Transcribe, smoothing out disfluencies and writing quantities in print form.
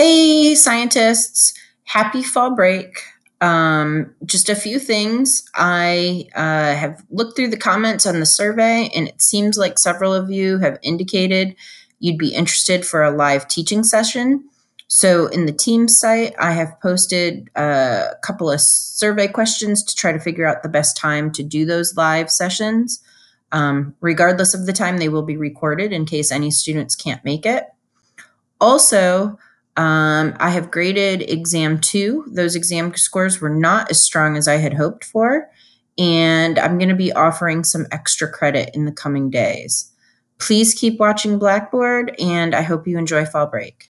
Hey, scientists, happy fall break. Just a few things. I have looked through the comments on the survey, and it seems like several of you have indicated you'd be interested for a live teaching session. So in the Teams site, I have posted a couple of survey questions to try to figure out the best time to do those live sessions. Regardless of the time, they will be recorded in case any students can't make it. Also, I have graded exam 2. Those exam scores were not as strong as I had hoped for, and I'm going to be offering some extra credit in the coming days. Please keep watching Blackboard, and I hope you enjoy fall break.